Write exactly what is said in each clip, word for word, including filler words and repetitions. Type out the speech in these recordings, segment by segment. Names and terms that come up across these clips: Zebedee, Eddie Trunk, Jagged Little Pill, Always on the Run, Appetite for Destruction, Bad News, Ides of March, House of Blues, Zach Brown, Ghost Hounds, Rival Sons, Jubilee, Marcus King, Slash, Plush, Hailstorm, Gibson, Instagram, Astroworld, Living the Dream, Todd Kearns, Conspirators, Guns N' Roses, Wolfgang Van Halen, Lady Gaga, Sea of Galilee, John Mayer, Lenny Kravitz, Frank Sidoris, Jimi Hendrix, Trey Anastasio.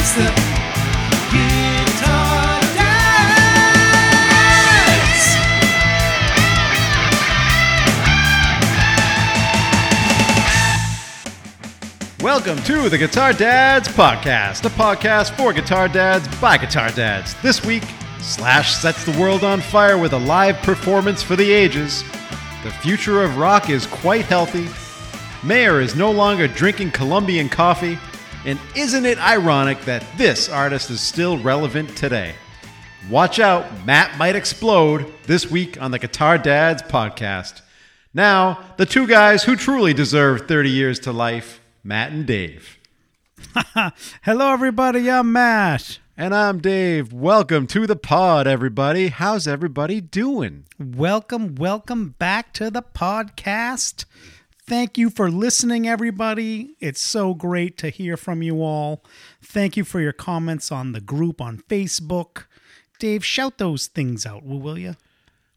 It's the guitar dance. Welcome to the Guitar Dads Podcast, a podcast for guitar dads by guitar dads. This week, Slash sets the world on fire with a live performance for the ages. The future of rock is quite healthy. Mayer is no longer drinking Colombian coffee. And isn't it ironic that this artist is still relevant today? Watch out, Matt might explode this week on the Guitar Dads Podcast. Now, the two guys who truly deserve thirty years to life, Matt and Dave. Hello, everybody. I'm Matt. And I'm Dave. Welcome to the pod, everybody. How's everybody doing? Welcome, welcome back to the podcast. Thank you for listening, everybody. It's so great to hear from you all. Thank you for your comments on the group on Facebook. Dave, shout those things out, will you?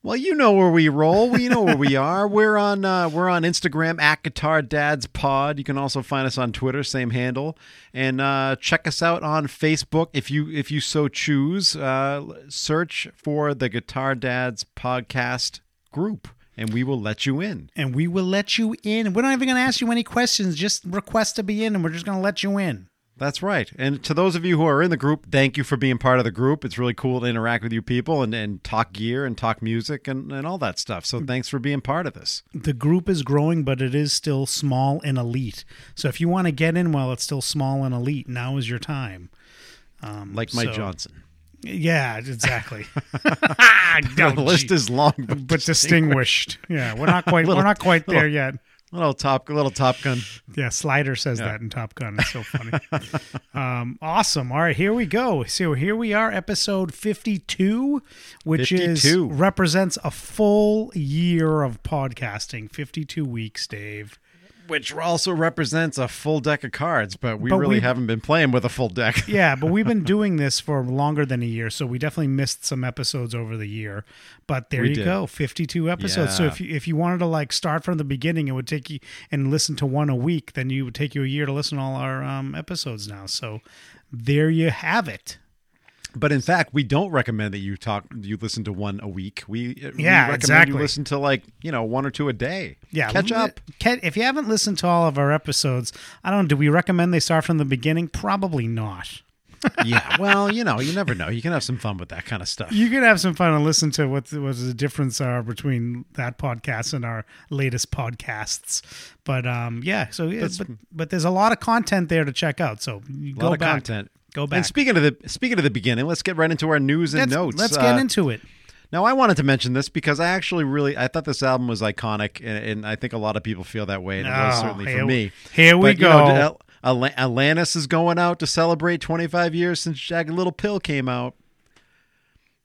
Well, you know where we roll. We know where we are. We're on uh, we're on Instagram at Guitar Dads Pod. You can also find us on Twitter, same handle, and uh, check us out on Facebook if you if you so choose. Uh, search for the Guitar Dads Podcast group. And we will let you in. And we will let you in. We're not even going to ask you any questions. Just request to be in, and we're just going to let you in. That's right. And to those of you who are in the group, thank you for being part of the group. It's really cool to interact with you people and, and talk gear and talk music and, and all that stuff. So thanks for being part of this. The group is growing, but it is still small and elite. So if you want to get in while it's still small and elite, now is your time. Um, like Mike so. Johnson. Yeah, exactly. The list is long, but, but distinguished. distinguished. Yeah, we're not quite. little, we're not quite there little, yet. Little top, little Top Gun. Yeah, Slider says yeah. that in Top Gun. It's so funny. um, awesome. All right, here we go. So here we are, episode fifty-two, which fifty-two. is represents a full year of podcasting. fifty-two weeks, Dave. Which also represents a full deck of cards, but we but really we, haven't been playing with a full deck. Yeah, but we've been doing this for longer than a year, so we definitely missed some episodes over the year. But there we you did. go, fifty-two episodes. Yeah. So if you, if you wanted to like start from the beginning, it would take you and listen to one a week. Then you would take you a year to listen to all our um, episodes now. So there you have it. But in fact, we don't recommend that you talk. You listen to one a week. We yeah, we recommend exactly. you listen to like you know one or two a day. Yeah, catch up. If you haven't listened to all of our episodes, I don't. Do we recommend they start from the beginning? Probably not. Yeah, well, you know, you never know. You can have some fun with that kind of stuff. You can have some fun and listen to what what the difference are between that podcast and our latest podcasts. But um, yeah, so yeah, but but there's a lot of content there to check out. So you go back. A lot of content. Go back. And speaking of the speaking of the beginning, let's get right into our news and let's, notes. Let's uh, get into it. Now, I wanted to mention this because I actually really I thought this album was iconic, and, and I think a lot of people feel that way, and oh, it was certainly here, for me. Here but, we go. You know, Al- Alanis is going out to celebrate twenty-five years since Jagged Little Pill came out.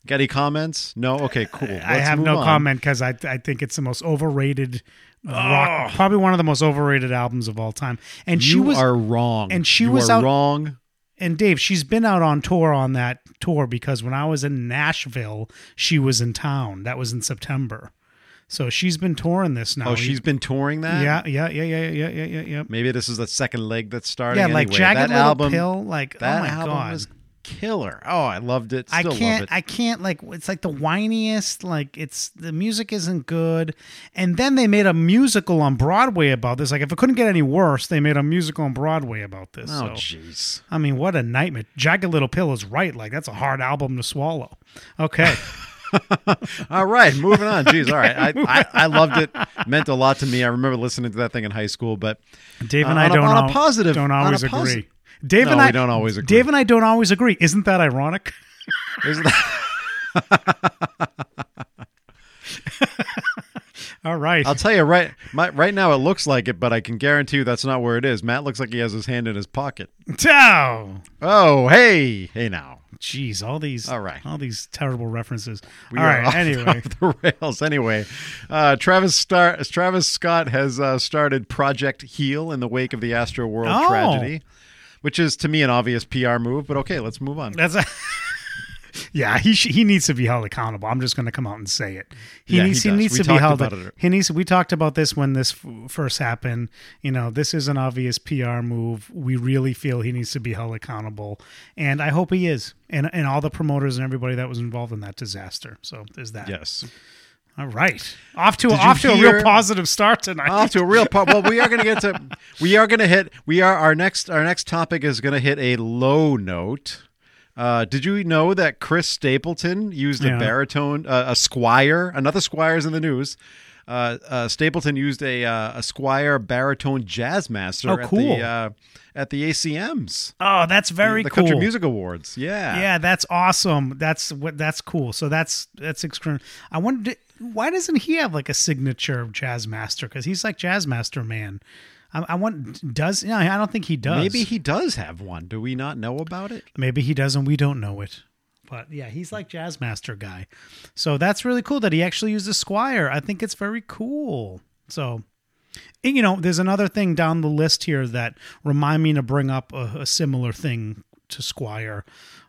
Got any comments? No? Okay, cool. Let's I have no on. comment because I I think it's the most overrated rock, oh. probably one of the most overrated albums of all time. And you she was, are wrong. And she you was are out, wrong. And Dave, she's been out on tour on that tour because when I was in Nashville, she was in town. That was in September. So she's been touring this now. Oh, she's been touring that? Yeah, yeah, yeah, yeah, yeah, yeah, yeah, yeah. Maybe this is the second leg that's starting. Yeah, like anyway. Jagged that Little album, Pill. Like, that oh my album God. was killer. Oh, I loved it. Still I can't, love it. I can't, like, it's like the whiniest. Like, it's, the music isn't good. And then they made a musical on Broadway about this. Like, if it couldn't get any worse, they made a musical on Broadway about this. Oh, jeez. So, I mean, what a nightmare. Jagged Little Pill is right. Like, that's a hard album to swallow. Okay. All right, moving on. Jeez, all right. I, I, I loved it. It meant a lot to me. I remember listening to that thing in high school, but Dave and uh, I don't a, on a positive, don't always on a posi- agree. Dave no, and I don't always agree. Dave and I don't always agree. Isn't that ironic? Isn't that- All right. I'll tell you right my, right now it looks like it, but I can guarantee you that's not where it is. Matt looks like he has his hand in his pocket. Oh, oh hey. Hey now. Jeez, all these all, right. all these terrible references. We all right, off, anyway. Off the rails. Anyway, uh, Travis, Star- Travis Scott has uh, started Project Heal in the wake of the Astroworld oh. tragedy, which is, to me, an obvious P R move, but okay, let's move on. That's a- Yeah, he sh- he needs to be held accountable. I'm just going to come out and say it. He yeah, needs he, he needs we to be held. It. He needs. We talked about this when this f- first happened. You know, this is an obvious P R move. We really feel he needs to be held accountable, and I hope he is. And and all the promoters and everybody that was involved in that disaster. So there's that. Yes. All right, off to a, off hear, to a real positive start tonight. Off to a real po- well, we are going to get to we are going to hit we are our next our next topic is going to hit a low note. Uh, did you know that Chris Stapleton used yeah. a baritone uh, a Squier? Another Squier's in the news. Uh, uh, Stapleton used a uh, a Squier baritone Jazzmaster oh, cool. at the uh, at the A C Ms. Oh, that's very the, the cool. The Country Music Awards. Yeah, yeah, that's awesome. That's what that's cool. So that's that's extreme. I wondered. To- Why doesn't he have like a signature Jazzmaster? Because he's like Jazzmaster man. I, I want does no, I don't think he does. Maybe he does have one. Do we not know about it? Maybe he doesn't. We don't know it. But yeah, he's like Jazzmaster guy. So that's really cool that he actually used a Squier. I think it's very cool. So, and, you know, there's another thing down the list here that remind me to bring up a, a similar thing to Squier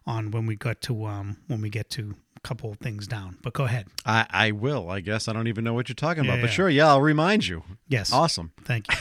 on when we got to um when we get to. Couple of things down, but go ahead. I, I will, I guess. I don't even know what you're talking yeah, about, but yeah. sure. Yeah. I'll remind you. Yes. Awesome. Thank you.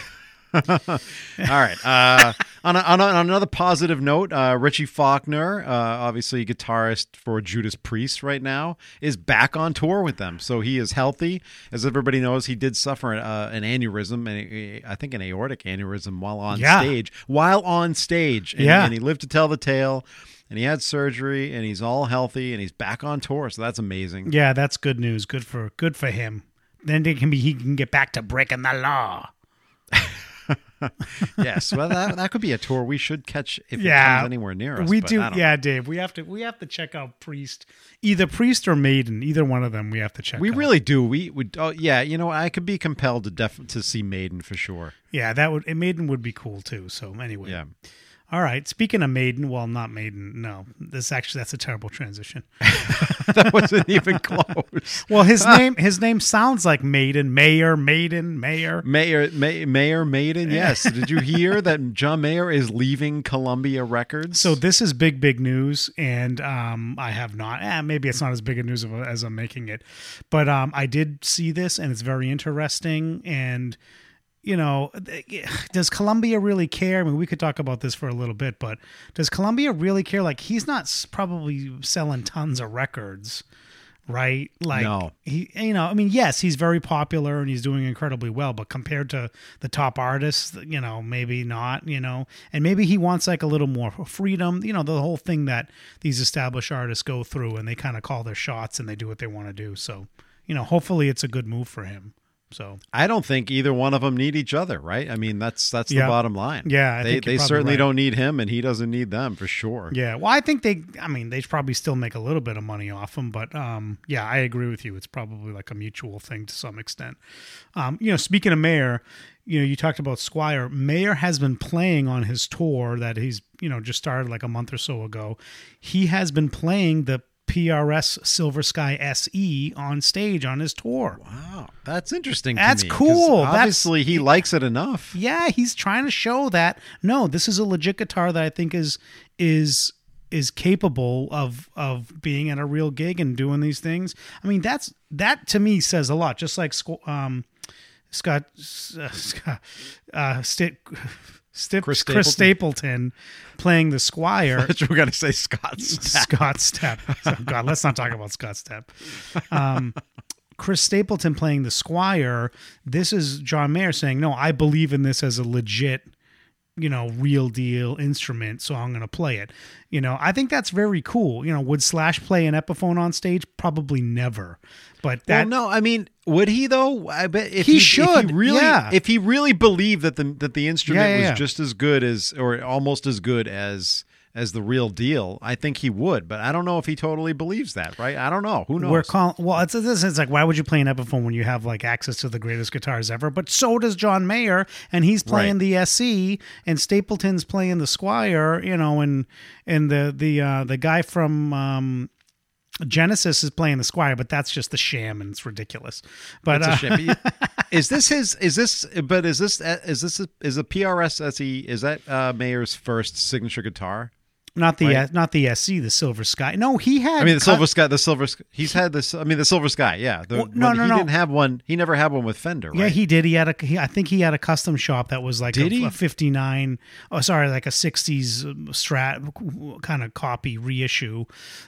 All right. Uh, on, a, on, a, on another positive note, uh, Richie Faulkner, uh, obviously guitarist for Judas Priest right now, is back on tour with them. So he is healthy. As everybody knows, he did suffer uh, an aneurysm, and I think an aortic aneurysm while on yeah. stage. While on stage. And, yeah. and he lived to tell the tale. And he had surgery, and he's all healthy, and he's back on tour. So that's amazing. Yeah, that's good news. Good for good for him. Then it can be he can get back to breaking the law. Yes, well, that that could be a tour we should catch if yeah, it comes anywhere near us. We but do, I don't yeah, know. Dave. We have to we have to check out Priest, either Priest or Maiden, either one of them. We have to check. We out. really do. We would. Oh, yeah, you know, I could be compelled to def- to see Maiden for sure. Yeah, that would Maiden would be cool too. So anyway, yeah. All right. Speaking of Maiden, well, not Maiden. No, this actually that's a terrible transition. That wasn't even close. Well, his name his name sounds like Maiden, Mayer, Maiden, Mayer, Mayer, May, Mayer, Maiden. Yes. Did you hear that John Mayer is leaving Columbia Records? So this is big, big news, and um, I have not. Eh, maybe it's not as big a news as I'm making it, but um, I did see this, and it's very interesting, and. You know, does Columbia really care? I mean, we could talk about this for a little bit, but does Columbia really care? Like, he's not probably selling tons of records, right? Like, no. he, you know, I mean, yes, he's very popular and he's doing incredibly well, but compared to the top artists, you know, maybe not, you know, and maybe he wants like a little more freedom, you know, the whole thing that these established artists go through and they kind of call their shots and they do what they want to do. So, you know, hopefully it's a good move for him. So I don't think either one of them need each other, right? I mean, that's that's yeah. the bottom line. Yeah, I they think they certainly right. don't need him, and he doesn't need them for sure. Yeah, well, I think they. I mean, they probably still make a little bit of money off him, but um, yeah, I agree with you. It's probably like a mutual thing to some extent. Um, you know, speaking of Mayer, you know, you talked about Squier. Mayer has been playing on his tour that he's you know just started like a month or so ago. He has been playing the P R S Silver Sky S E on stage on his tour. Wow. That's interesting. That's to me, cool. Obviously That's, he likes it enough. Yeah. He's trying to show that, no, this is a legit guitar that I think is, is, is capable of, of being at a real gig and doing these things. I mean, that's, that to me says a lot, just like, um, Scott, uh, Scott, uh, St- Stip, Chris, Stapleton. Chris Stapleton playing the Squier. We're going to say Scott Stapp. Scott Stapp. Oh, God, let's not talk about Scott Stapp. Um, Chris Stapleton playing the Squier. This is John Mayer saying, no, I believe in this as a legit, you know, real deal instrument, so I'm going to play it. You know, I think that's very cool. You know, would Slash play an Epiphone on stage? Probably never. But that well, no, I mean, would he though? I bet if he, he should. If he really, yeah. if he really believed that the that the instrument yeah, yeah, was yeah. just as good as, or almost as good as. as the real deal, I think he would, but I don't know if he totally believes that, right? I don't know. Who knows? We're calling. Well, it's, it's, it's like, why would you play an Epiphone when you have like access to the greatest guitars ever? But so does John Mayer, and he's playing right. the S E, and Stapleton's playing the Squier, you know, and and the the uh, the guy from um, Genesis is playing the Squier, but that's just the sham, and it's ridiculous. But it's uh, a sham. is this his? Is this? But is this? Is this? Is the P R S S E? Is that uh, Mayer's first signature guitar? Not the right? uh, not the S C, the Silver Sky. No, he had. I mean, the Silver co- Sky, the Silver. He's had this. I mean, the Silver Sky. Yeah. The, well, no, one, no, he no. didn't have one. He never had one with Fender. Right? Yeah, he did. He had a. He, I think he had a custom shop that was like a, a fifty-nine. Oh, sorry, like a sixties Strat kind of copy reissue.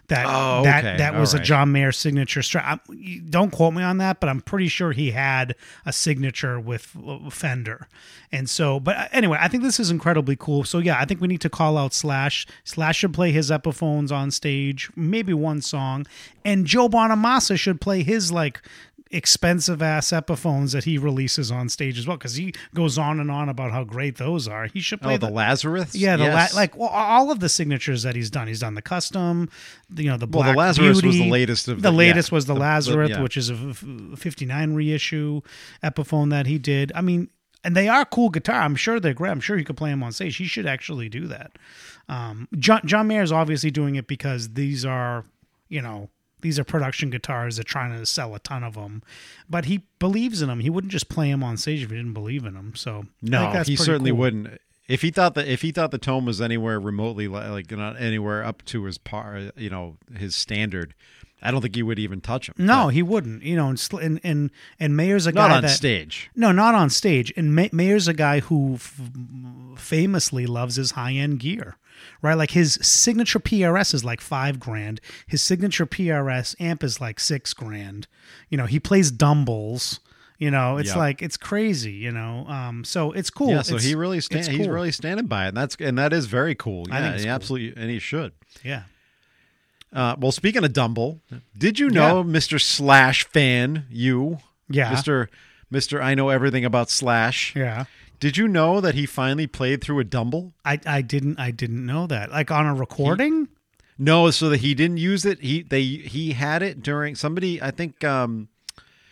That oh, okay. that that All was right. a John Mayer signature Strat. I, don't quote me on that, but I'm pretty sure he had a signature with Fender. And so, but anyway, I think this is incredibly cool. So yeah, I think we need to call out Slash. Slash should play his Epiphones on stage, maybe one song, and Joe Bonamassa should play his like expensive ass Epiphones that he releases on stage as well, because he goes on and on about how great those are. He should play oh, the, the Lazarus, yeah, the yes. la- like well, all of the signatures that he's done. He's done the custom, the, you know, the Black well, the Lazarus Beauty. was the latest of the, the latest yeah, was the, the Lazarus, the, yeah. which is a fifty-nine reissue Epiphone that he did. I mean. And they are cool guitar. I'm sure they're great. I'm sure you could play them on stage. He should actually do that. Um, John, John Mayer is obviously doing it because these are, you know, these are production guitars. They're trying to sell a ton of them. But he believes in them. He wouldn't just play them on stage if he didn't believe in them. So no, he certainly cool. wouldn't. If he thought that if he thought the tone was anywhere remotely like not anywhere up to his par, you know, his standard. I don't think he would even touch him. No, but. he wouldn't. You know, and and and Mayer's a guy not on that, stage. No, not on stage. And May, Mayer's a guy who f- famously loves his high end gear, right? Like his signature P R S is like five grand. His signature P R S amp is like six grand. You know, he plays Dumbles. You know, it's yep. like it's crazy. You know, um, so it's cool. Yeah, so it's, he really sta- cool. he's really standing by it. And that's and that is very cool. Yeah, I think it's he cool. absolutely, and he should. Yeah. Uh, well, speaking of Dumble, did you know, yeah. Mister Slash fan, you, yeah, Mister Mister I know everything about Slash, yeah. Did you know that he finally played through a Dumble? I, I didn't I didn't know that. Like on a recording? He, no, so that he didn't use it. He they he had it during somebody. I think um,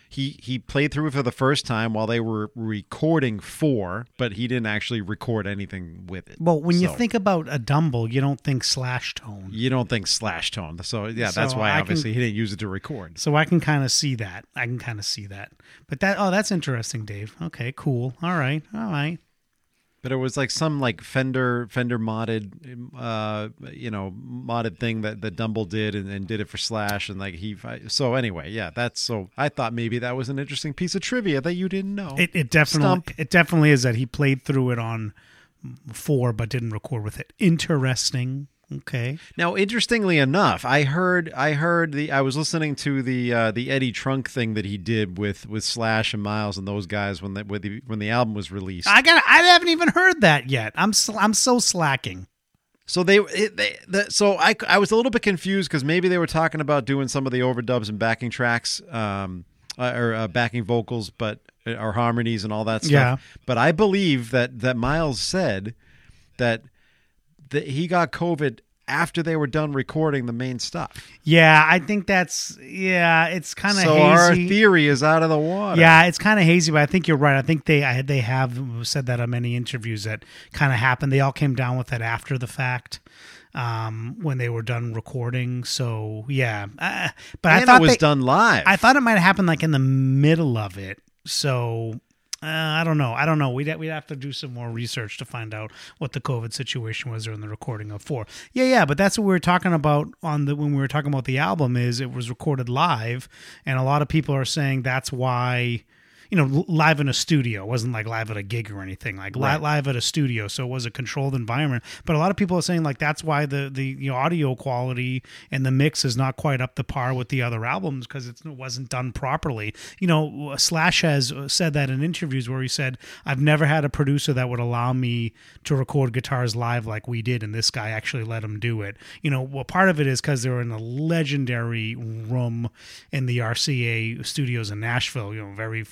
he he played through it for the first time while they were recording four, but he didn't actually record anything with it. Well, when so. you think about a Dumble, you don't think Slash tone. You don't think Slash tone. So yeah, so that's why I obviously can, he didn't use it to record. So I can kind of see that. I can kind of see that. But that oh, that's interesting, Dave. Okay, cool. All right, all right. But it was like some like Fender Fender modded, uh, you know, modded thing that, that Dumble did and, and did it for Slash and like he. So anyway, yeah, that's so. I thought maybe that was an interesting piece of trivia that you didn't know. It, it definitely Stump. it definitely is that he played through it on four but didn't record with it. Interesting. Okay. Now, interestingly enough, I heard I heard the I was listening to the uh, the Eddie Trunk thing that he did with, with Slash and Miles and those guys when the, when the when the album was released. I got I haven't even heard that yet. I'm sl- I'm so slacking. So they, it, they the, so I, I was a little bit confused because maybe they were talking about doing some of the overdubs and backing tracks um uh, or uh, backing vocals but or harmonies and all that stuff. Yeah. But I believe that that Miles said that. That he got COVID after they were done recording the main stuff. Yeah, I think that's, yeah, it's kind of so hazy. So our theory is out of the water. Yeah, it's kind of hazy, but I think you're right. I think they I, they have said that on many interviews that kind of happened. They all came down with it after the fact um, when they were done recording. So, yeah. Uh, but and I thought it was they, done live. I thought it might happen like in the middle of it. So... Uh, I don't know. I don't know. We'd, we'd have to do some more research to find out what the COVID situation was during the recording of four. Yeah, yeah, but that's what we were talking about on the when we were talking about the album is it was recorded live, and a lot of people are saying that's why, you know, live in a studio. It wasn't like live at a gig or anything, like right. li- live at a studio, so it was a controlled environment. But a lot of people are saying, like, that's why the, the, the audio quality and the mix is not quite up to par with the other albums because it wasn't done properly. You know, Slash has said that in interviews where he said, I've never had a producer that would allow me to record guitars live like we did, and this guy actually let him do it. You know, well, part of it is because they were in a legendary room in the R C A studios in Nashville, you know, very...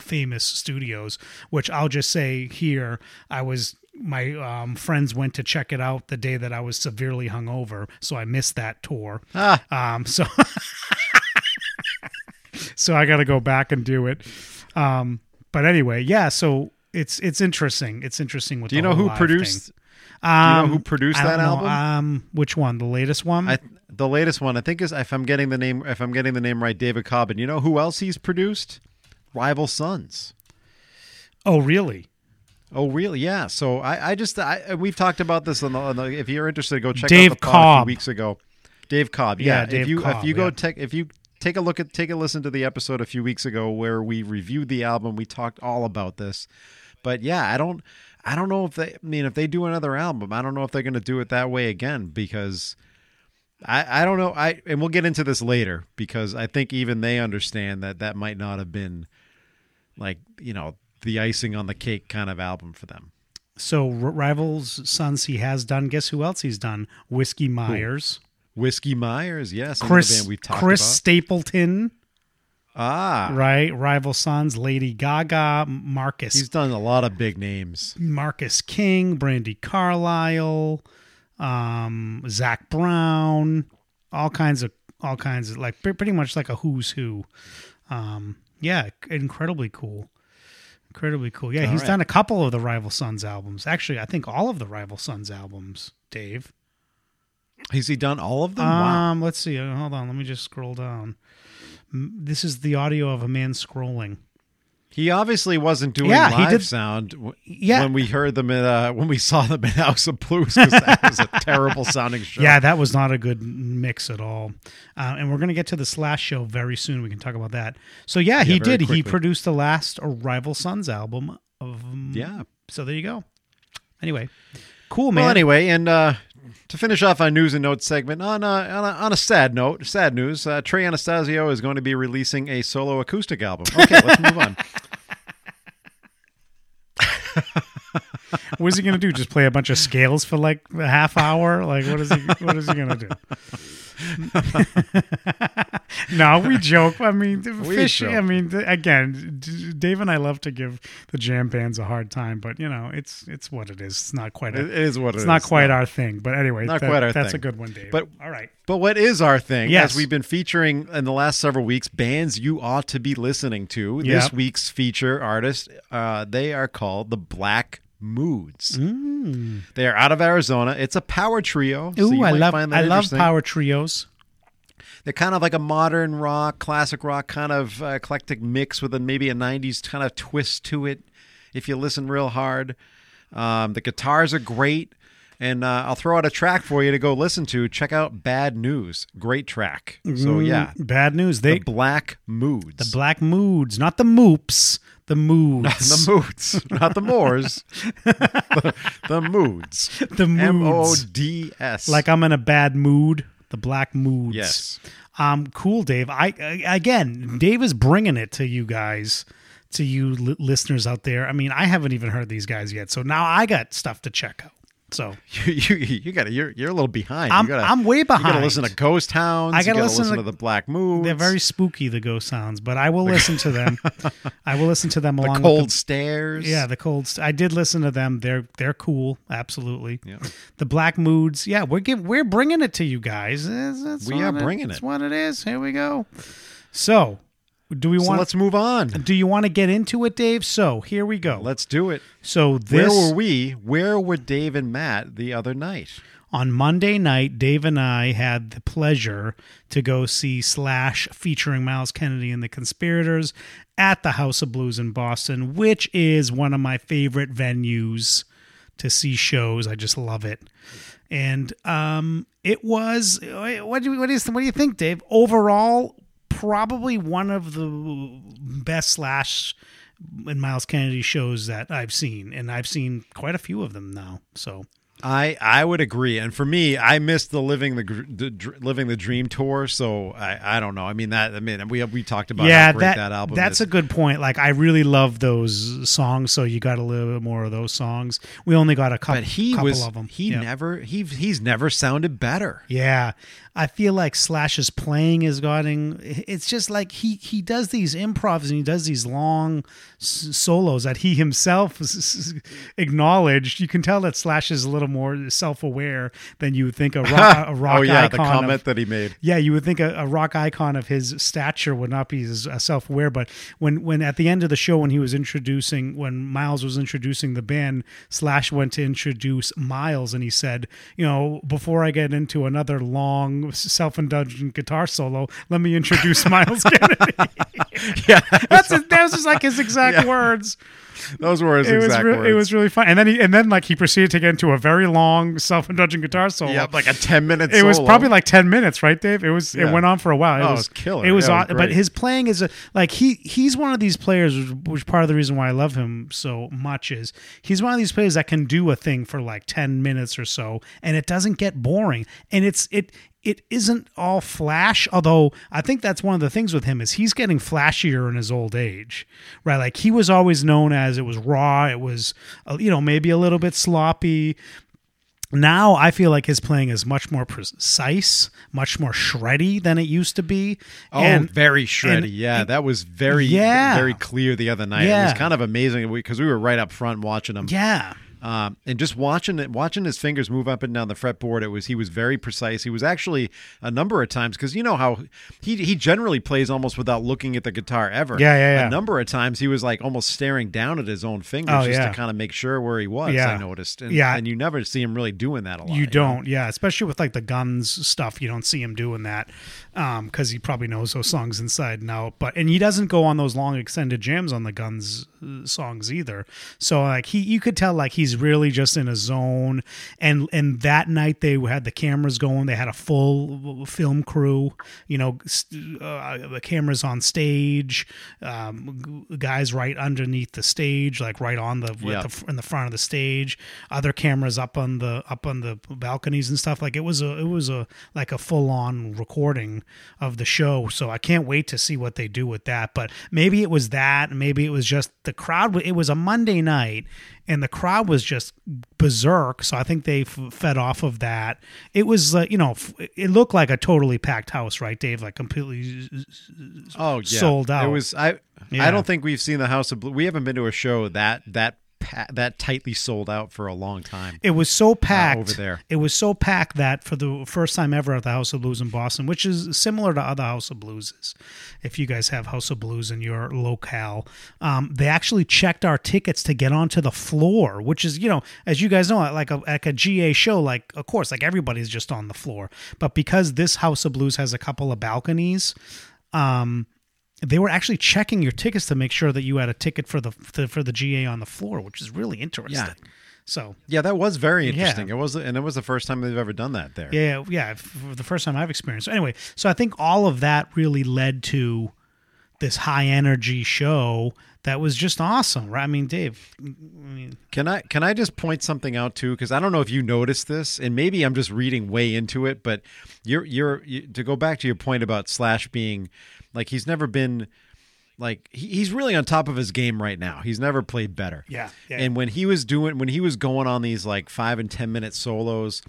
famous studios, which I'll just say here, I was my um, friends went to check it out the day that I was severely hungover, so I missed that tour. Ah. Um, so, so I got to go back and do it. Um, but anyway, yeah. So it's it's interesting. It's interesting. With do you know who produced? Um, do you know who produced that know, album? Um, which one? The latest one? I, the latest one, I think is if I'm getting the name if I'm getting the name right, David Cobb. And you know who else he's produced? Rival Sons. Oh, really? Oh, really? Yeah. So I, I just I, we've talked about this on the, on the. If you're interested, go check Dave out the pod Cobb. a few weeks ago. Dave Cobb. Yeah. yeah Dave if you Cobb, if you go yeah. take if you take a look at take a listen to the episode a few weeks ago where we reviewed the album, we talked all about this. But yeah, I don't I don't know if they. I mean, if they do another album, I don't know if they're going to do it that way again because. I, I don't know. I and we'll get into this later because I think even they understand that that might not have been like, you know, the icing on the cake kind of album for them. So Rival Sons he has done. Guess who else he's done? Whiskey Myers. Who? Whiskey Myers. Yes. Chris, band we've talked Chris about. Stapleton. Ah. Right. Rival Sons, Lady Gaga, Marcus. He's done a lot of big names. Marcus King, Brandy Carlisle. Um, Zach Brown, all kinds of, all kinds of like pretty much like a who's who. Um, yeah, incredibly cool. Incredibly cool. Yeah. All he's right. done a couple of the Rival Sons albums. Actually, I think all of the Rival Sons albums, Dave. Has he done all of them? Um, wow. Let's see. Hold on. Let me just scroll down. This is the audio of a man scrolling. He obviously wasn't doing yeah, live sound w- yeah. when we heard them in, uh, when we saw them in House of Blues because that was a terrible sounding show. Yeah, that was not a good mix at all. Uh, and we're going to get to the Slash show very soon. We can talk about that. So yeah, yeah he did. Quickly. He produced the last Rival Sons album. Of, yeah. So there you go. Anyway, cool man. Well, anyway, and uh, to finish off our news and notes segment on a, on a, on a sad note, sad news. Uh, Trey Anastasio is going to be releasing a solo acoustic album. Okay, let's move on. What is he gonna do? Just play a bunch of scales for like a half hour? Like what is he? What is he gonna do? No, we joke. I mean, we fish. Joke. I mean, again, Dave and I love to give the jam bands a hard time, but you know, it's it's what it is. It's not quite. A, it is what it it's is. It's not quite no. our thing. But anyway, not that, quite our that's thing. a good one, Dave. But all right. But what is our thing? Yes, as we've been featuring in the last several weeks bands you ought to be listening to. Yep. This week's feature artist, uh, they are called the Black Moods. Mm. They are out of Arizona. It's a power trio. Ooh, so I love I love power trios. They're kind of like a modern rock, classic rock kind of uh, eclectic mix with a, maybe a nineties kind of twist to it if you listen real hard. Um, the guitars are great. And uh, I'll throw out a track for you to go listen to. Check out Bad News. Great track. So, yeah. Bad News. They, the Black Moods. The Black Moods. Not the Moops. The Moods. Not the Moods. Not the Moors. the, the Moods. The Moods. M O D S. Like I'm in a bad mood. The Black Moods. Yes. Um, cool, Dave. I, I again, Dave is bringing it to you guys. To you li- listeners out there. I mean, I haven't even heard these guys yet. So now I got stuff to check out. So you you, you got you're you're a little behind. I'm, you gotta, I'm way behind. You got to listen to Ghost Hounds. I got to listen, listen to the, the Black Moods. They're very spooky, the Ghost Hounds, but I will listen to them. I will listen to them along the Cold with the, Stairs. Yeah, the Cold. I did listen to them. They're they're cool, absolutely. Yeah. The Black Moods. Yeah, we're give, we're bringing it to you guys. That's, that's we are it, bringing it. That's what it is. Here we go. So. Do we so want? Let's move on. Do you want to get into it, Dave? So here we go. Let's do it. So this, where were we? Where were Dave and Matt the other night? On Monday night, Dave and I had the pleasure to go see Slash featuring Miles Kennedy and the Conspirators at the House of Blues in Boston, which is one of my favorite venues to see shows. I just love it. And um, it was. What do you, what is? What do you think, Dave? Overall. Probably one of the best Slash and Miles Kennedy shows that I've seen, and I've seen quite a few of them now. So I I would agree. And for me, I missed the Living the, the Living the Dream tour, so I, I don't know. I mean that I mean we we talked about yeah, how great that, that album. That's is. a good point. Like I really love those songs, so you got a little bit more of those songs. We only got a couple, but he couple was, of them. He yeah. never he he's never sounded better. Yeah. I feel like Slash's playing is getting. It's just like he he does these improvs and he does these long s- solos that he himself s- s- acknowledged. You can tell that Slash is a little little more self-aware than you would think a rock, a rock oh, yeah, icon. Oh, yeah, the comment of, that he made. Yeah, you would think a, a rock icon of his stature would not be as uh, self-aware. But when, when at the end of the show, when he was introducing, when Miles was introducing the band, Slash went to introduce Miles, and he said, you know, before I get into another long self-indulgent guitar solo, let me introduce Miles Kennedy. Yeah, that's, that's a, that was just like his exact yeah. words. Those were his it exact re- words. It was really fun. And then, he, and then, like, he proceeded to get into a very long self-indulgent guitar solo. Yeah, like a ten-minute solo. It was probably like ten minutes, right, Dave? It was. Yeah. It went on for a while. It oh, was, was killer. It was, yeah, it was But his playing is, a, like, he he's one of these players, which is part of the reason why I love him so much, is he's one of these players that can do a thing for, like, ten minutes or so, and it doesn't get boring. And it's... it. It isn't all flash, although I think that's one of the things with him is he's getting flashier in his old age, right? Like he was always known as it was raw, it was, you know, maybe a little bit sloppy. Now I feel like his playing is much more precise, much more shreddy than it used to be. Oh, and, very shreddy. And, yeah, that was very, yeah. very clear the other night. Yeah. It was kind of amazing because we were right up front watching him. Yeah. Um, and just watching it, watching his fingers move up and down the fretboard, it was he was very precise. He was actually a number of times because you know how he he generally plays almost without looking at the guitar ever. Yeah, yeah, yeah. A number of times he was like almost staring down at his own fingers oh, just yeah. to kind of make sure where he was. Yeah. I noticed. And, yeah, and you never see him really doing that a lot. You don't, you know? yeah, especially with like the Guns stuff. You don't see him doing that because um, he probably knows those songs inside and out. But and he doesn't go on those long extended jams on the Guns songs either. So like he, you could tell like he's. He's really just in a zone, and and that night they had the cameras going. They had a full film crew, you know, st- uh, the cameras on stage, um, guys right underneath the stage, like right on the, yeah. the in the front of the stage. Other cameras up on the up on the balconies and stuff. Like it was a it was a like a full on recording of the show. So I can't wait to see what they do with that. But maybe it was that, maybe it was just the crowd. It was a Monday night. And the crowd was just berserk, so I think they f- fed off of that. It was, uh, you know, f- it looked like a totally packed house, right, Dave? Like completely oh, yeah. sold out. It was. I yeah. I don't think we've seen the House of Blues. We haven't been to a show that that pa- that tightly sold out for a long time. It was so packed uh, over there. It was so packed that for the first time ever at the House of Blues in Boston, which is similar to other House of Blueses, if you guys have House of Blues in your locale, um, they actually checked our tickets to get onto the floor, which is, you know, as you guys know, like a, like a G A show, like, of course, like everybody's just on the floor. But because this House of Blues has a couple of balconies, um, they were actually checking your tickets to make sure that you had a ticket for the, to, for the G A on the floor, which is really interesting. Yeah. So yeah, that was very interesting. Yeah. It was, and it was the first time they've ever done that there. Yeah, yeah, the first time I've experienced. Anyway, so I think all of that really led to this high energy show that was just awesome, right? I mean, Dave, I mean, can I can I just point something out too? Because I don't know if you noticed this, and maybe I'm just reading way into it, but you're you're you, to go back to your point about Slash being like he's never been. Like he's really on top of his game right now. He's never played better. Yeah, yeah. And when he was doing, when he was going on these like five and ten minute solos,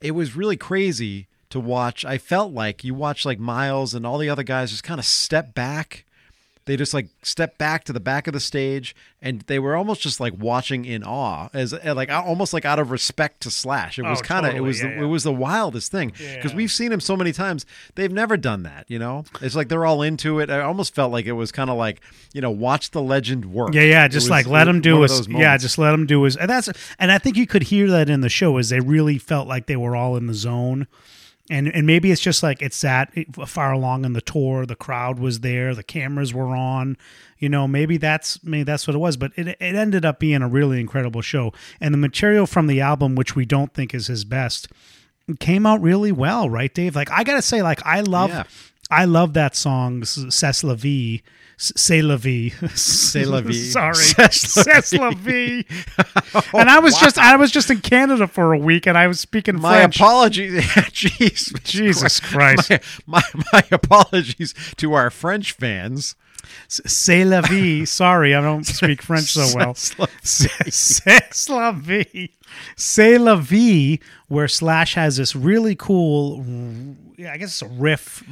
it was really crazy to watch. I felt like you watch like Miles and all the other guys just kind of step back. They just like stepped back to the back of the stage, and they were almost just like watching in awe, as like almost like out of respect to Slash. It was oh, kind of totally. it was yeah, the, yeah. it was the wildest thing because yeah. we've seen him so many times. They've never done that, you know. It's like they're all into it. I almost felt like it was kind of like you know, watch the legend work. Yeah, yeah, just was, like let him do his. Yeah, just let him do his. And that's and I think you could hear that in the show as they really felt like they were all in the zone. And and maybe it's just like it's that far along in the tour, the crowd was there, the cameras were on, you know, maybe that's maybe that's what it was. But it it ended up being a really incredible show. And the material from the album, which we don't think is his best, came out really well, right, Dave? Like I gotta say, like I love yeah. I love that song, C'est la vie. C'est la vie. C'est la vie. Sorry. C'est la vie. Oh, and I was wow. just I was just in Canada for a week, and I was speaking my French. My apologies. Jeez, Jesus Christ. My, my, my apologies to our French fans. C'est la vie. Sorry, I don't speak French so well. C'est la vie. C'est la vie, where Slash has this really cool, I guess it's a riff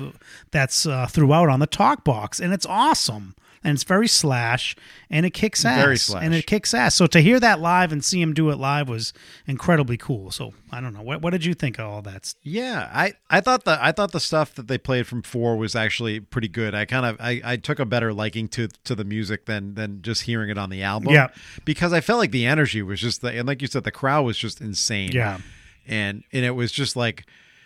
that's uh, throughout on the talk box, and it's awesome. and it's very Slash, and it kicks ass. Very Slash. And it kicks ass. So to hear that live and see him do it live was incredibly cool. So I don't know. What what did you think of all that? Yeah, I, I thought the I thought the stuff that they played from four was actually pretty good. I kind of I, I took a better liking to to the music than than just hearing it on the album. Yeah. Because I felt like the energy was just the, and like you said, the crowd was just insane. Yeah. And and it was just like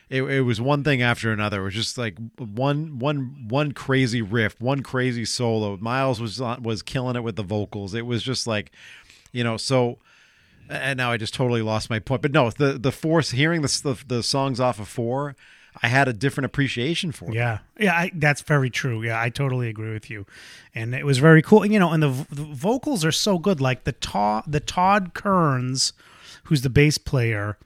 It, it was one thing after another. It was just like one, one, one crazy riff, one crazy solo. Miles was on, was killing it with the vocals. It was just like, you know. So, and now I just totally lost my point. But no, the the force hearing the the, the songs off of four, I had a different appreciation for it. Yeah, yeah, I, that's very true. Yeah, I totally agree with you. And it was very cool. And, you know, and the, the vocals are so good. Like the Todd the Todd Kearns, who's the bass player.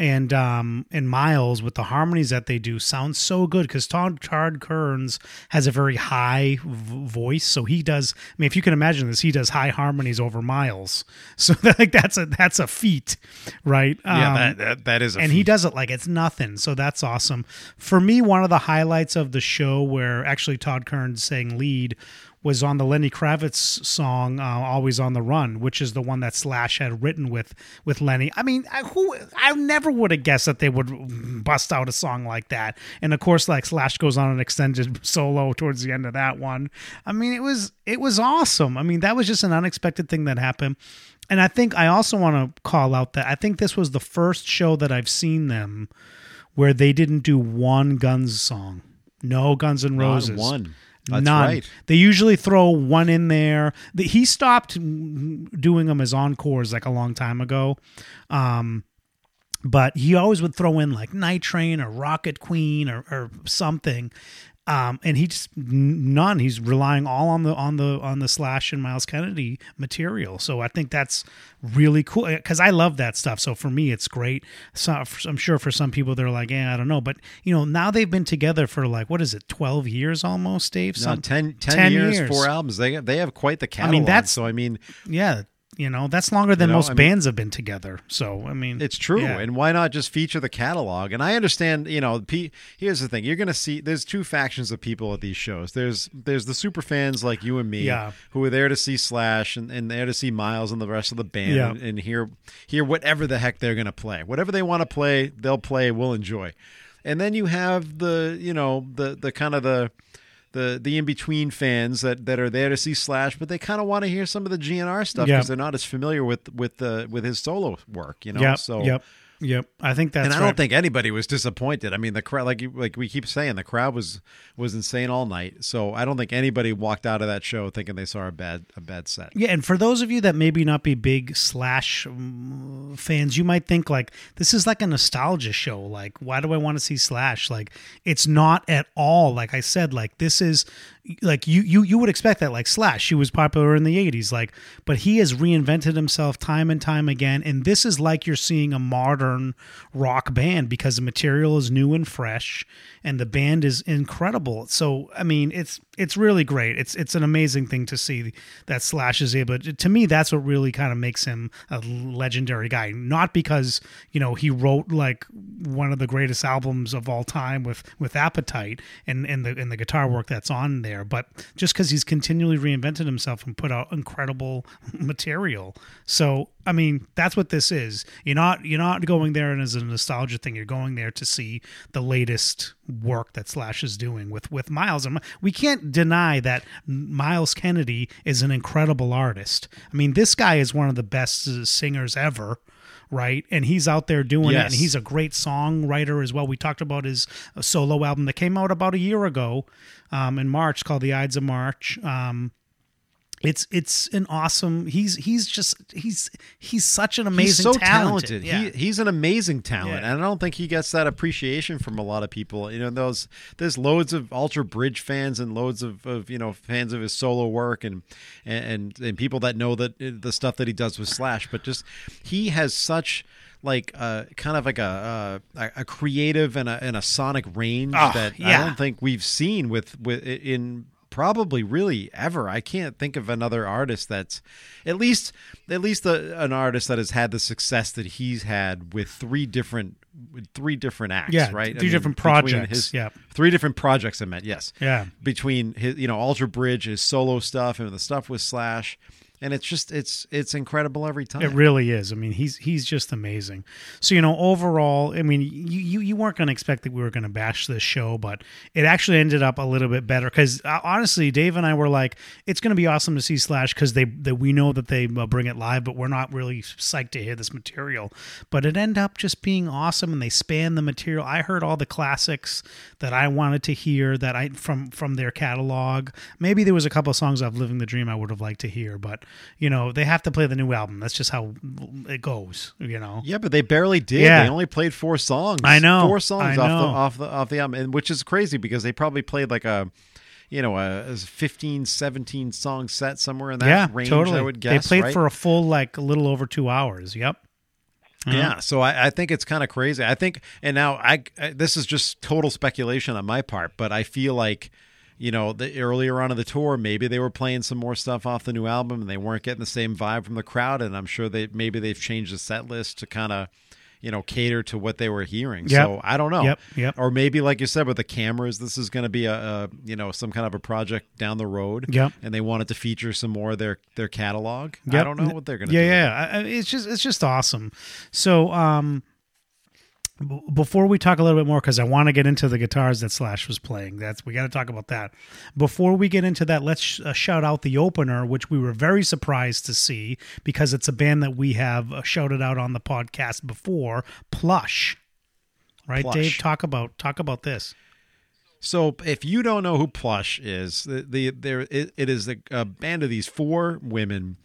And um and Miles with the harmonies that they do sounds so good because Todd, Todd Kearns has a very high v- voice, so he does. I mean, if you can imagine this, he does high harmonies over Miles. So like that's a that's a feat, right? Yeah, um, that, that that is. a And feat. He does it like it's nothing. So that's awesome. For me, one of the highlights of the show, where actually Todd Kearns sang lead, was on the Lenny Kravitz song, uh, Always on the Run, which is the one that Slash had written with with Lenny. I mean, I, who I never would have guessed that they would bust out a song like that. And of course, like Slash goes on an extended solo towards the end of that one. I mean, it was it was awesome. I mean, that was just an unexpected thing that happened. And I think I also want to call out that I think this was the first show that I've seen them where they didn't do one Guns song. No Guns N' Roses. Not one. That's None. Right. They usually throw one in there. He stopped doing them as encores like a long time ago. Um, but he always would throw in like Night Train or Rocket Queen or, or something. Um, and he just none. He's relying all on the on the on the Slash and Miles Kennedy material. So I think that's really cool because I love that stuff. So for me, it's great. So I'm sure for some people, they're like, yeah, I don't know. But you know, now they've been together for like what is it, twelve years almost, Dave? Some, no, ten, ten, ten years, years, four albums. They they have quite the catalog. I mean, that's so. I mean, yeah. You know, that's longer than you know, most I mean, bands have been together. So, I mean, it's true. Yeah. And why not just feature the catalog? And I understand, you know, P- here's the thing. You're going to see there's two factions of people at these shows. There's there's the super fans like you and me yeah. who are there to see Slash and, and there to see Miles and the rest of the band yeah. and, and hear, hear whatever the heck they're going to play. Whatever they want to play, they'll play. We'll enjoy. And then you have the, you know, the the kind of the... the the in-between fans that, that are there to see Slash, but they kind of want to hear some of the G N R stuff because yep. they're not as familiar with with the with his solo work, you know. Yep, so yep, yep. I think that's and I right. don't think anybody was disappointed. I mean, the crowd, like like we keep saying, the crowd was was insane all night. So I don't think anybody walked out of that show thinking they saw a bad a bad set. Yeah, and for those of you that maybe not be big Slash fans, you might think like this is like a nostalgia show. Like, why do I want to see Slash? Like, it's not at all. Like I said, like this is. Like you, you, you would expect that. Like Slash, he was popular in the eighties. Like, but he has reinvented himself time and time again. And this is like you're seeing a modern rock band because the material is new and fresh, and the band is incredible. So, I mean, it's it's really great. It's it's an amazing thing to see that Slash is able. To me, that's what really kind of makes him a legendary guy. Not because you know he wrote like one of the greatest albums of all time with with Appetite and and the and the guitar work that's on there. But just because he's continually reinvented himself and put out incredible material. So, I mean, that's what this is. You're not you're not going there and as a nostalgia thing. You're going there to see the latest work that Slash is doing with, with Miles. And we can't deny that Miles Kennedy is an incredible artist. I mean, this guy is one of the best singers ever. Right. And he's out there doing yes. it. And he's a great songwriter as well. We talked about his solo album that came out about a year ago um, in March called The Ides of March. Um, it's it's an awesome. He's he's just he's he's such an amazing he's so talented. talented. Yeah. He, he's an amazing talent. Yeah. And I don't think he gets that appreciation from a lot of people. You know, those there's loads of Alter Bridge fans and loads of, of, you know, fans of his solo work and and and people that know that the stuff that he does with Slash. But just he has such like uh, kind of like a uh, a creative and a and a sonic range oh, that yeah. I don't think we've seen with with in. probably really ever. I can't think of another artist that's at least at least a, an artist that has had the success that he's had with three different with three different acts, yeah, right? Three I mean, different projects. His, yeah. Three different projects I meant, yes. Yeah. Between his, you know, Alter Bridge, his solo stuff, and the stuff with Slash. And it's just it's it's incredible every time. It really is. I mean, he's he's just amazing. So, you know, overall, I mean, you you, you weren't going to expect that we were going to bash this show, but it actually ended up a little bit better because uh, honestly, Dave and I were like, it's going to be awesome to see Slash because they, they we know that they uh, bring it live, but we're not really psyched to hear this material. But it ended up just being awesome, and they span the material. I heard all the classics that I wanted to hear that I from from their catalog. Maybe there was a couple of songs off Living the Dream I would have liked to hear, but. You know, they have to play the new album. That's just how it goes, you know? Yeah, but they barely did. Yeah. They only played four songs. I know. Four songs I off, know. The, off the off the album, and, which is crazy because they probably played like a, you know, a fifteen, seventeen song set somewhere in that yeah, range, totally. I would guess. They played right? for a full, like, a little over two hours. Yep. Uh-huh. Yeah, so I, I think it's kind of crazy. I think, and now I, I this is just total speculation on my part, but I feel like, you know, the earlier on in the tour, maybe they were playing some more stuff off the new album and they weren't getting the same vibe from the crowd. And I'm sure they maybe they've changed the set list to kind of, you know, cater to what they were hearing. Yep. So I don't know. Yep. Yep. Or maybe, like you said, with the cameras, this is going to be a, a, you know, some kind of a project down the road. Yep. And they wanted to feature some more of their, their catalog. Yep. I don't know what they're going to yeah, do. Yeah. Yeah. It's just, it's just awesome. So, um, before we talk a little bit more, because I want to get into the guitars that Slash was playing, that's we got to talk about that. Before we get into that, let's sh- uh, shout out the opener, which we were very surprised to see because it's a band that we have uh, shouted out on the podcast before, Plush. Right, Plush. Dave? Talk about talk about this. So, if you don't know who Plush is, the, the there it, it is a, a band of these four women.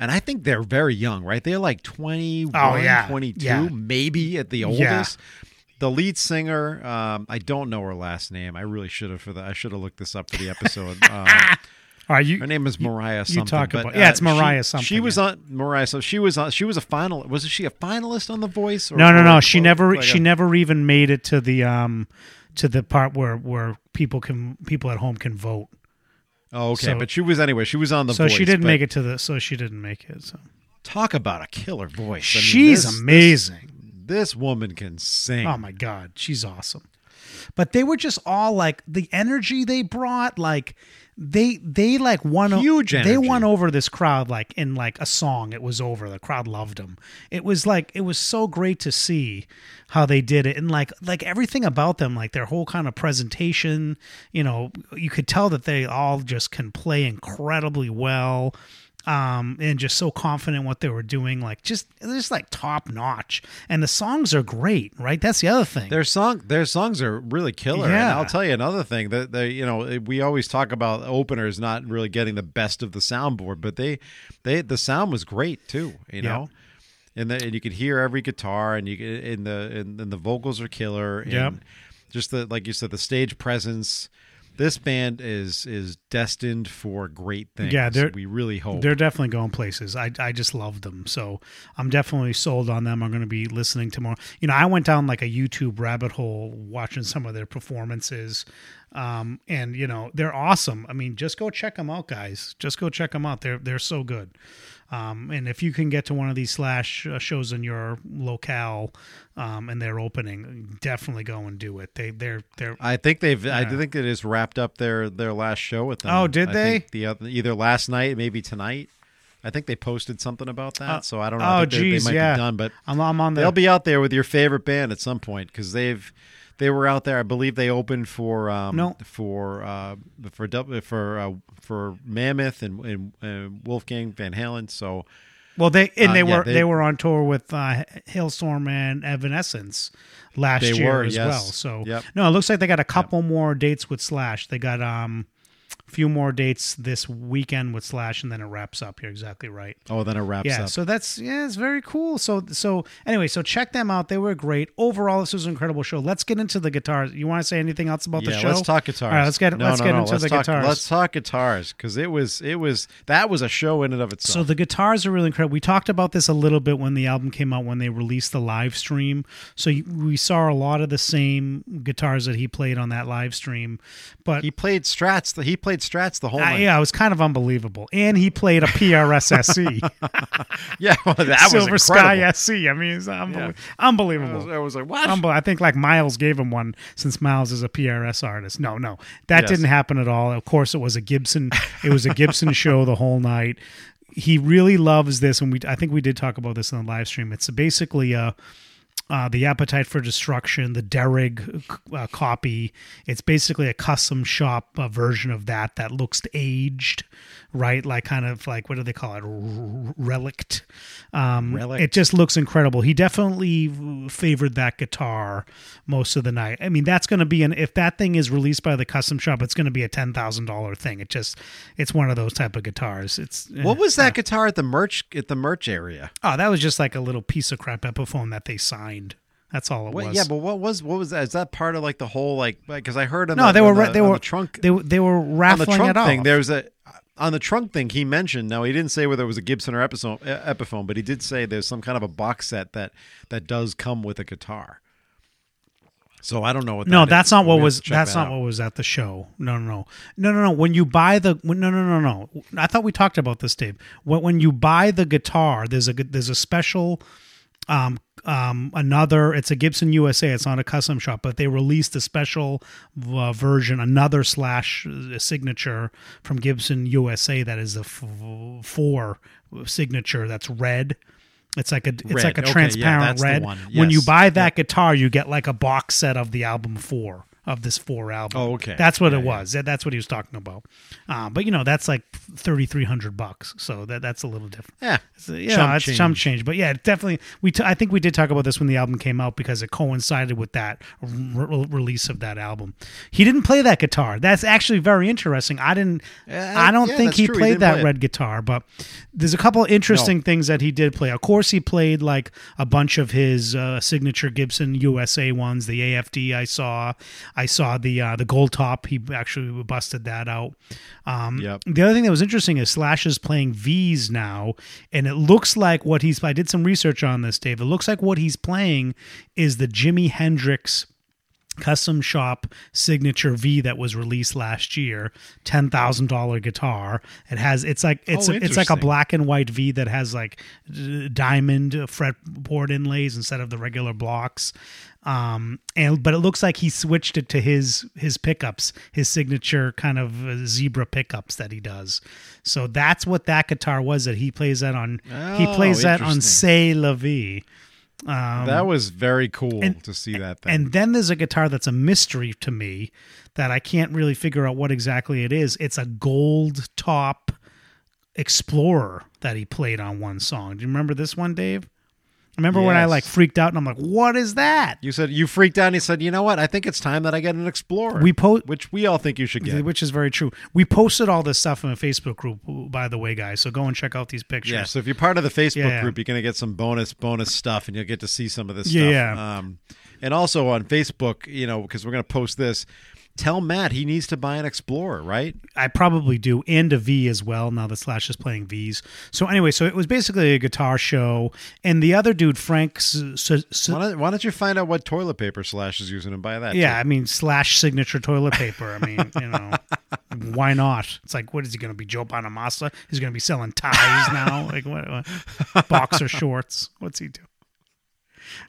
And I think they're very young, right? They're like twenty-one, oh, yeah. twenty-two, yeah. maybe at the oldest. Yeah. The lead singer, um, I don't know her last name. I really should have for the I should have looked this up for the episode. Um, Right, you, her name is Mariah. You, something, you talk but, about yeah, uh, it's Mariah. She, something she was yeah. on Mariah. So she was on. She was a final. Was she a finalist on The Voice? Or no, no, no. Or, she or, never. Like she a, never even made it to the um, to the part where where people can people at home can vote. Oh, okay, so, but she was anyway. She was on The so Voice. So she didn't make it to the. So she didn't make it. So talk about a killer voice. I she's mean, this, amazing. This, this woman can sing. Oh my God, she's awesome. But they were just all like the energy they brought. Like they they like won huge. O- they won over this crowd. Like in like a song, it was over. The crowd loved them. It was like it was so great to see how they did it, and like like everything about them, like their whole kind of presentation, you know, you could tell that they all just can play incredibly well, um, and just so confident in what they were doing, like just just like top notch. And the songs are great, right? That's the other thing. Their song, their songs are really killer. Yeah. And I'll tell you another thing that they, you know, we always talk about openers not really getting the best of the soundboard, but they they the sound was great too, you yeah. know. And, the, and you could hear every guitar, and you in the and, and the vocals are killer. And yep. just the like you said, the stage presence. This band is is destined for great things. Yeah, we really hope they're definitely going places. I I just love them, so I'm definitely sold on them. I'm going to be listening to more. You know, I went down like a YouTube rabbit hole watching some of their performances. Um, and you know, they're awesome. I mean, just go check them out, guys. Just go check them out. They're, they're so good. Um, and if you can get to one of these Slash uh, shows in your locale, um, and they're opening, definitely go and do it. They, they're, they're, I think they've, yeah. I think it is wrapped up their, their last show with them. Oh, did I they? Think the other, either last night, maybe tonight. I think they posted something about that, uh, so I don't know. Oh, I think geez, they, they might yeah. be done, but I'm, I'm on the... they'll be out there with your favorite band at some point because they've, They were out there. I believe they opened for um, no. for uh, for for uh, for Mammoth and, and and Wolfgang Van Halen. So, well, they and uh, they yeah, were they, they were on tour with uh, Hailstorm and Evanescence last they year were, as yes. well. So, yep. no, it looks like they got a couple yep. more dates with Slash. They got um, a few more dates this weekend with Slash, and then it wraps up. You're exactly right. Oh, then it wraps yeah, up. Yeah, so that's yeah, it's very cool. So so anyway, so check them out. They were great. Overall, this was an incredible show. Let's get into the guitars. You want to say anything else about yeah, the show? Yeah, let's talk guitars. All right, let's get no, let's no, get no. into let's the talk, guitars. Let's talk guitars because it was it was that was a show in and of itself. So the guitars are really incredible. We talked about this a little bit when the album came out when they released the live stream. So you, we saw a lot of the same guitars that he played on that live stream, but he played Strats. He played played strats the whole uh, night. Yeah, it was kind of unbelievable. And he played a P R S S E. Yeah, well, that Silver was incredible. Silver Sky S C. I mean, it's unbelievable. Yeah. Unbelievable. I was, I was like, what? Unbel- I think like Miles gave him one since Miles is a P R S artist. No, no, that yes. didn't happen at all. Of course, it was a Gibson. It was a Gibson show the whole night. He really loves this, and we I think we did talk about this in the live stream. It's basically a... Uh, the Appetite for Destruction, the Derrig uh, copy. It's basically a custom shop uh, version of that that looks aged, right? Like kind of like, what do they call it? Relict. Um, Relict. It just looks incredible. He definitely favored that guitar most of the night. I mean, that's going to be an, if that thing is released by the custom shop, it's going to be a ten thousand dollars thing. It just, it's one of those type of guitars. It's What was that uh, guitar at the merch, at the merch area? Oh, that was just like a little piece of crap Epiphone that they signed. That's all it was. Yeah, but what was what was that? Is that part of like the whole like? Because I heard on no, the, they were the, they were the trunk they they were raffling on the trunk it thing. Off. There's a on the trunk thing he mentioned. Now he didn't say whether it was a Gibson or Epiphone, Epiphone, but he did say there's some kind of a box set that that does come with a guitar. So I don't know what. That no, is. that's not what was. That's that not out. what was at the show. No, no, no, no, no, no. When you buy the no, no, no, no. I thought we talked about this, Dave. When when you buy the guitar, there's a there's a special. Um, um, another, it's a Gibson U S A, it's not a custom shop, but they released a special uh, version, another Slash signature from Gibson U S A that is a f- four signature that's red. It's like a it's red. like a okay, transparent yeah, red. Yes. When you buy that yep. guitar, you get like a box set of the album four. Of this four album. Oh, okay. That's what yeah, it was. Yeah. That's what he was talking about. Uh, but, you know, that's like thirty-three hundred bucks. So that that's a little different. Yeah. So, yeah, chump it's change. chump change. But, yeah, it definitely, we t- I think we did talk about this when the album came out because it coincided with that re- release of that album. He didn't play that guitar. That's actually very interesting. I didn't, uh, I don't yeah, think he true. played he that play red it. guitar, but there's a couple of interesting no. things that he did play. Of course, he played like a bunch of his uh, signature Gibson U S A ones, the A F D I saw. I saw the uh, the gold top. He actually busted that out. Um, yep. The other thing that was interesting is Slash is playing V's now, and it looks like what he's... I did some research on this, Dave. It looks like what he's playing is the Jimi Hendrix custom shop signature V that was released last year, ten thousand dollars guitar. It has, it's like, it's, oh, a, it's like a black and white V that has like d- diamond fretboard inlays instead of the regular blocks. Um, and, but it looks like he switched it to his, his pickups, his signature kind of zebra pickups that he does. So that's what that guitar was that he plays that on. Oh, he plays that on C'est La Vie. Um, that was very cool and, to see that thing. And then there's a guitar that's a mystery to me that I can't really figure out what exactly it is. It's a gold top Explorer that he played on one song. Do you remember this one, Dave? Remember yes. when I like freaked out and I'm like, what is that? You said you freaked out and he said, you know what? I think it's time that I get an Explorer, we po- which we all think you should get. Which is very true. We posted all this stuff in a Facebook group, by the way, guys. So go and check out these pictures. Yeah, so if you're part of the Facebook yeah, yeah. group, you're going to get some bonus, bonus stuff and you'll get to see some of this yeah, stuff. Yeah. Um, and also on Facebook, you know, because we're going to post this. Tell Matt he needs to buy an Explorer, right? I probably do, and a V as well, now that Slash is playing Vs. So anyway, so it was basically a guitar show, and the other dude, Frank... So, so, why, don't, why don't you find out what toilet paper Slash is using and buy that? Yeah, too? I mean, Slash signature toilet paper. I mean, you know, why not? It's like, what is he going to be, Joe Bonamassa? He's going to be selling ties now? Like, what, what? Boxer shorts? What's he doing?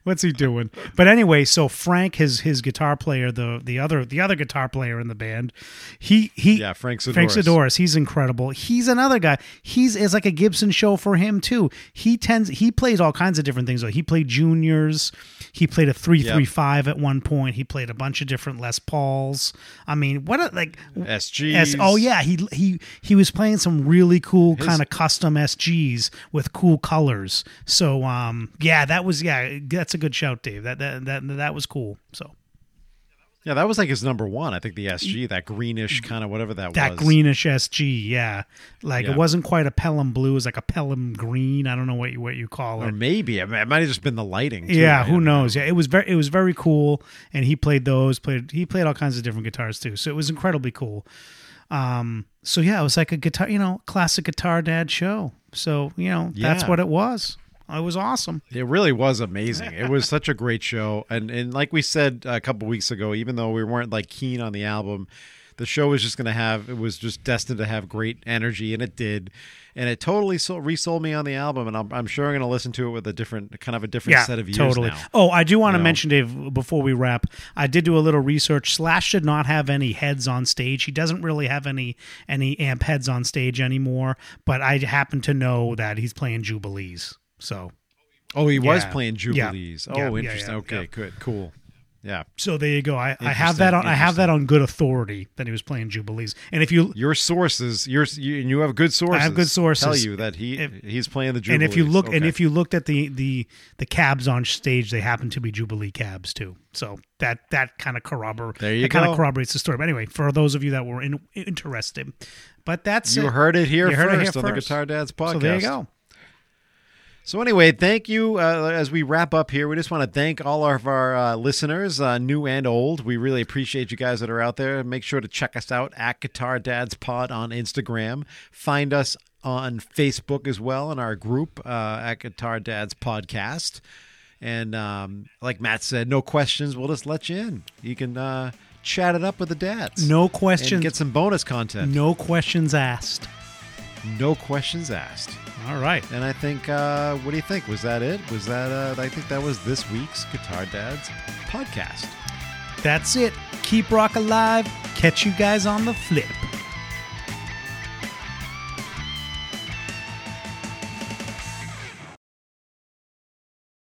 What's he doing? But anyway, so Frank, his his guitar player, the the other the other guitar player in the band, he he yeah Frank Sidoris. Frank Sidoris, he's incredible. He's another guy. He's is like a Gibson show for him too. He tends he plays all kinds of different things. He played juniors. He played a three three five at one point. He played a bunch of different Les Pauls. I mean, what a, like S Gs. S, oh yeah, he he he was playing some really cool kind of custom S Gs with cool colors. So um yeah, that was yeah. That's a good shout, Dave. That that that that was cool. So, yeah, that was like his number one. I think the S G, that greenish kind of whatever that, that was. That greenish S G, yeah. Like yeah. It wasn't quite a Pelham blue. It was like a Pelham green. I don't know what you what you call it. Or maybe I mean, it might have just been the lighting. Too, yeah, right? Who knows? Yeah, it was very it was very cool. And he played those. Played he played all kinds of different guitars too. So it was incredibly cool. Um. So yeah, it was like a guitar, you know, classic guitar dad show. So you know, yeah. that's what it was. It was awesome. It really was amazing. It was such a great show. And and like we said a couple weeks ago, even though we weren't like keen on the album, the show was just going to have, it was just destined to have great energy, and it did. And it totally sold, resold me on the album, and I'm, I'm sure I'm going to listen to it with a different, kind of a different yeah, set of views totally. now. Oh, I do want to you know? mention, Dave, before we wrap, I did do a little research. Slash did not have any heads on stage. He doesn't really have any any amp heads on stage anymore, but I happen to know that he's playing Jubilees. So, Oh, he yeah. was playing Jubilees. Yeah. Oh, yeah. interesting. Yeah, yeah, okay, yeah. good, cool. Yeah. So there you go. I, I have that on I have that on good authority that he was playing Jubilees. And if you your sources, your you, and you have good sources. I have good sources. Tell you that he if, he's playing the Jubilees. And if you look okay. and if you looked at the, the the cabs on stage, they happen to be Jubilee cabs too. So that that kind of corrobor- corroborates the story. But anyway, for those of you that were in, interested. But that's You it. heard it here you first it here on first. the Guitar Dad's podcast. So there you go. So anyway, thank you. Uh, as we wrap up here, we just want to thank all of our uh, listeners, uh, new and old. We really appreciate you guys that are out there. Make sure to check us out at Guitar Dads Pod on Instagram. Find us on Facebook as well in our group uh, at Guitar Dads Podcast. And um, like Matt said, no questions. We'll just let you in. You can uh, chat it up with the dads. No questions. And get some bonus content. No questions asked. No questions asked. All right. And I think, uh, what do you think? Was that it? Was that, uh, I think that was this week's Guitar Dads podcast. That's it. Keep rock alive. Catch you guys on the flip.